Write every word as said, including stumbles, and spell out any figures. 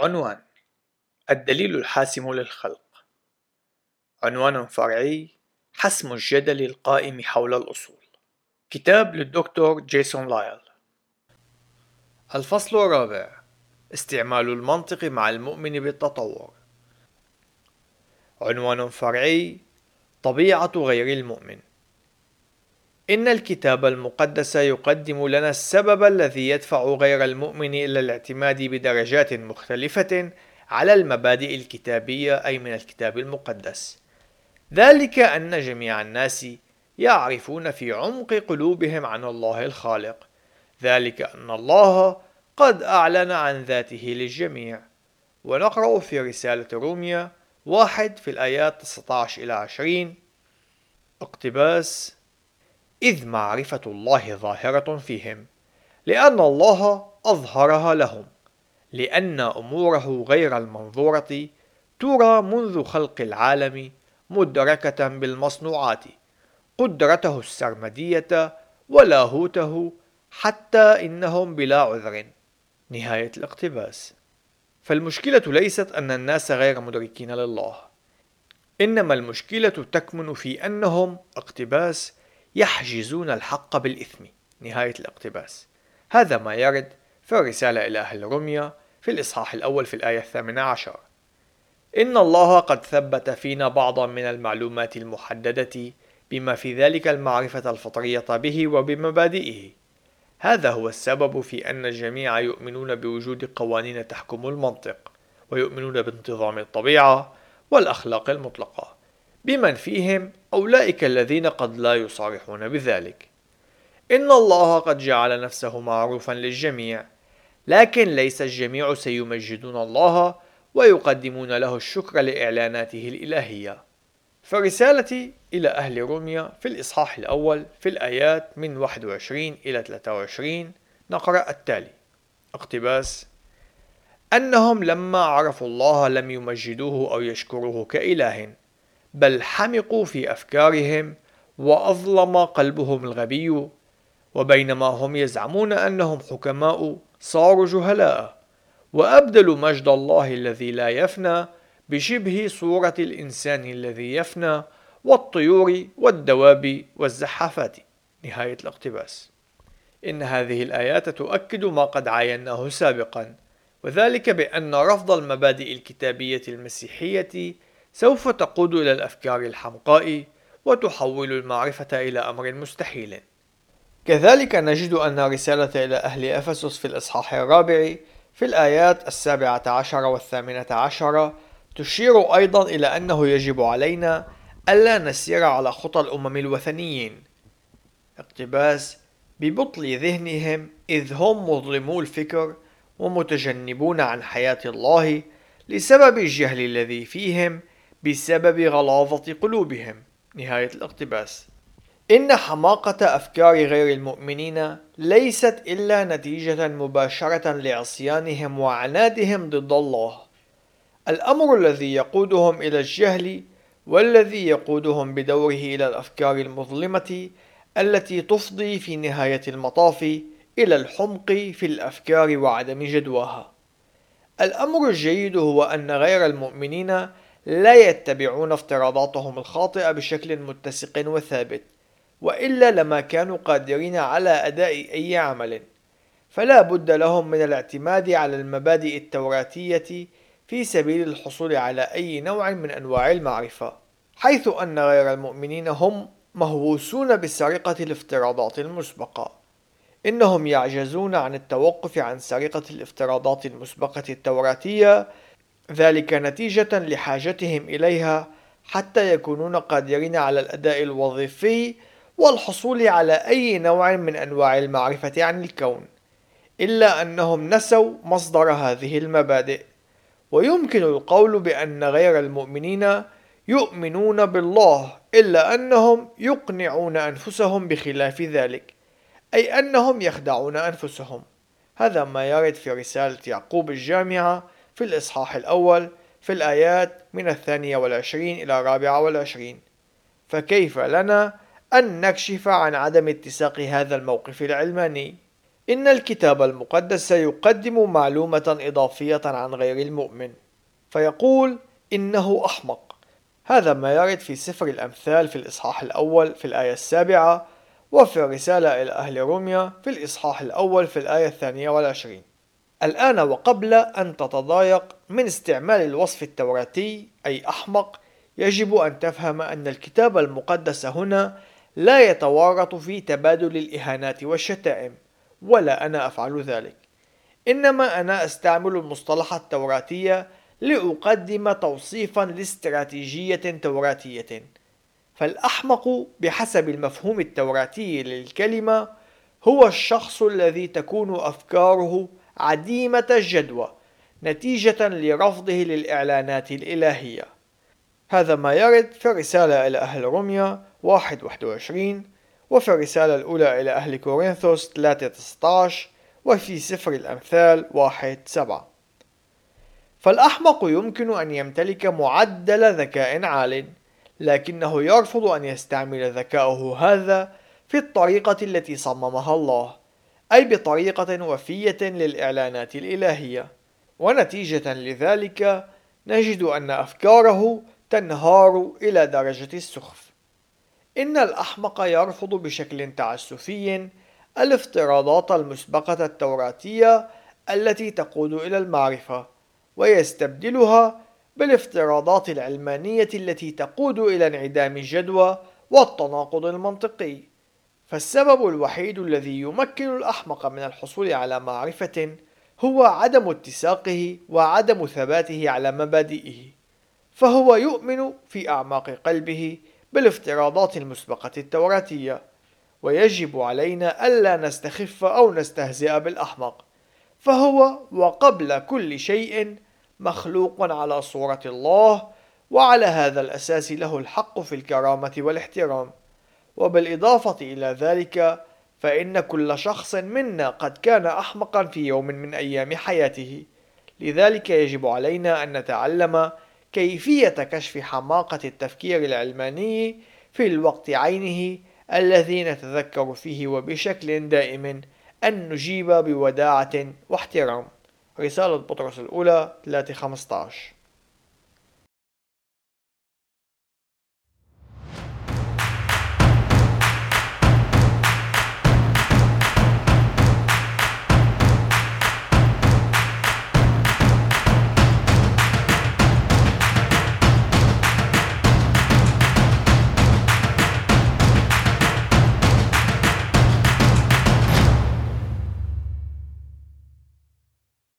عنوان: الدليل الحاسم للخلق. عنوان فرعي: حسم الجدل القائم حول الأصول. كتاب للدكتور جيسون لايل. الفصل الرابع: استعمال المنطق مع المؤمن بالتطور. عنوان فرعي: طبيعة غير المؤمن. إن الكتاب المقدس يقدم لنا السبب الذي يدفع غير المؤمن إلى الاعتماد بدرجات مختلفة على المبادئ الكتابية، أي من الكتاب المقدس، ذلك أن جميع الناس يعرفون في عمق قلوبهم عن الله الخالق، ذلك أن الله قد أعلن عن ذاته للجميع. ونقرأ في رسالة روميا واحد في الآيات تسعة عشر إلى عشرين اقتباس: إذ معرفة الله ظاهرة فيهم لأن الله أظهرها لهم، لأن أموره غير المنظورة ترى منذ خلق العالم مدركة بالمصنوعات، قدرته السرمدية ولاهوته، حتى إنهم بلا عذر. نهاية الاقتباس. فالمشكلة ليست أن الناس غير مدركين لله، إنما المشكلة تكمن في أنهم اقتباس يحجزون الحق بالإثم. نهاية الاقتباس. هذا ما يرد في الرسالة إلى أهل روميا في الإصحاح الأول في الآية الثامنة عشرة: إن الله قد ثبت فينا بعضا من المعلومات المحددة بما في ذلك المعرفة الفطرية به وبمبادئه. هذا هو السبب في أن الجميع يؤمنون بوجود قوانين تحكم المنطق، ويؤمنون بانتظام الطبيعة والأخلاق المطلقة، بمن فيهم أولئك الذين قد لا يصارحون بذلك. إن الله قد جعل نفسه معروفا للجميع، لكن ليس الجميع سيمجدون الله ويقدمون له الشكر لإعلاناته الإلهية. فرسالتي إلى أهل روميا في الإصحاح الأول في الآيات من واحد وعشرين إلى ثلاثة وعشرين نقرأ التالي اقتباس: أنهم لما عرفوا الله لم يمجدوه أو يشكروه كإله، بل حمقوا في أفكارهم وأظلم قلبهم الغبي، وبينما هم يزعمون أنهم حكماء صاروا جهلاء، وأبدلوا مجد الله الذي لا يفنى بشبه صورة الإنسان الذي يفنى والطيور والدواب والزحافات. نهاية الاقتباس. إن هذه الآيات تؤكد ما قد عايناه سابقا، وذلك بأن رفض المبادئ الكتابية المسيحية سوف تقود إلى الأفكار الحمقاء وتحول المعرفة إلى أمر مستحيل. كذلك نجد أن رسالة إلى أهل أفسس في الإصحاح الرابع في الآيات السابعة عشر والثامنة عشرة تشير أيضا إلى أنه يجب علينا ألا نسير على خطى الأمم الوثنيين اقتباس ببطل ذهنهم، إذ هم مظلمو الفكر ومتجنبون عن حياة الله لسبب الجهل الذي فيهم بسبب غلاظة قلوبهم. نهاية الاقتباس. إن حماقة أفكار غير المؤمنين ليست إلا نتيجة مباشرة لعصيانهم وعنادهم ضد الله، الأمر الذي يقودهم إلى الجهل، والذي يقودهم بدوره إلى الأفكار المظلمة التي تفضي في نهاية المطاف إلى الحمق في الأفكار وعدم جدواها. الأمر الجيد هو أن غير المؤمنين لا يتبعون افتراضاتهم الخاطئة بشكل متسق وثابت، وإلا لما كانوا قادرين على أداء أي عمل، فلا بد لهم من الاعتماد على المبادئ التوراتية في سبيل الحصول على أي نوع من أنواع المعرفة، حيث أن غير المؤمنين هم مهووسون بسرقة الافتراضات المسبقة. إنهم يعجزون عن التوقف عن سرقة الافتراضات المسبقة التوراتية، ذلك نتيجة لحاجتهم إليها حتى يكونون قادرين على الأداء الوظيفي والحصول على أي نوع من أنواع المعرفة عن الكون، إلا أنهم نسوا مصدر هذه المبادئ. ويمكن القول بأن غير المؤمنين يؤمنون بالله، إلا أنهم يقنعون أنفسهم بخلاف ذلك، أي أنهم يخدعون أنفسهم. هذا ما يرد في رسالة يعقوب الجامعة في الإصحاح الأول في الآيات من الثانية والعشرين إلى الرابعة والعشرين. فكيف لنا أن نكشف عن عدم اتساق هذا الموقف العلماني؟ إن الكتاب المقدس سيقدم معلومة إضافية عن غير المؤمن فيقول إنه أحمق. هذا ما يرد في سفر الأمثال في الإصحاح الأول في الآية السابعة، وفي الرسالة إلى أهل روميا في الإصحاح الأول في الآية الثانية والعشرين. الآن وقبل أن تتضايق من استعمال الوصف التوراتي أي أحمق، يجب أن تفهم أن الكتاب المقدس هنا لا يتوارط في تبادل الإهانات والشتائم، ولا أنا أفعل ذلك، إنما أنا أستعمل المصطلح التوراتي لأقدم توصيفا لاستراتيجية توراتية. فالأحمق بحسب المفهوم التوراتي للكلمة هو الشخص الذي تكون أفكاره عديمة الجدوى نتيجة لرفضه للإعلانات الإلهية. هذا ما يرد في الرسالة إلى أهل روميا واحد واحد وعشرين، وفي الرسالة الأولى إلى أهل كورنثوس ثلاثة تسعة عشر، وفي سفر الأمثال واحد سبعة. فالأحمق يمكن أن يمتلك معدل ذكاء عال، لكنه يرفض أن يستعمل ذكاؤه هذا في الطريقة التي صممها الله، أي بطريقة وفية للإعلانات الإلهية. ونتيجة لذلك نجد أن أفكاره تنهار إلى درجة السخف. إن الأحمق يرفض بشكل تعسفي الافتراضات المسبقة التوراتية التي تقود إلى المعرفة، ويستبدلها بالافتراضات العلمانية التي تقود إلى انعدام الجدوى والتناقض المنطقي. فالسبب الوحيد الذي يمكن الأحمق من الحصول على معرفة هو عدم اتساقه وعدم ثباته على مبادئه، فهو يؤمن في أعماق قلبه بالافتراضات المسبقة التوراتية. ويجب علينا ألا نستخف أو نستهزئ بالأحمق، فهو وقبل كل شيء مخلوق على صورة الله، وعلى هذا الأساس له الحق في الكرامة والاحترام. وبالإضافة إلى ذلك فإن كل شخص منا قد كان أحمقا في يوم من أيام حياته، لذلك يجب علينا أن نتعلم كيفية كشف حماقة التفكير العلماني في الوقت عينه الذي نتذكر فيه، وبشكل دائم أن نجيب بوداعة واحترام. رسالة بطرس الأولى ثلاثة خمسة عشر.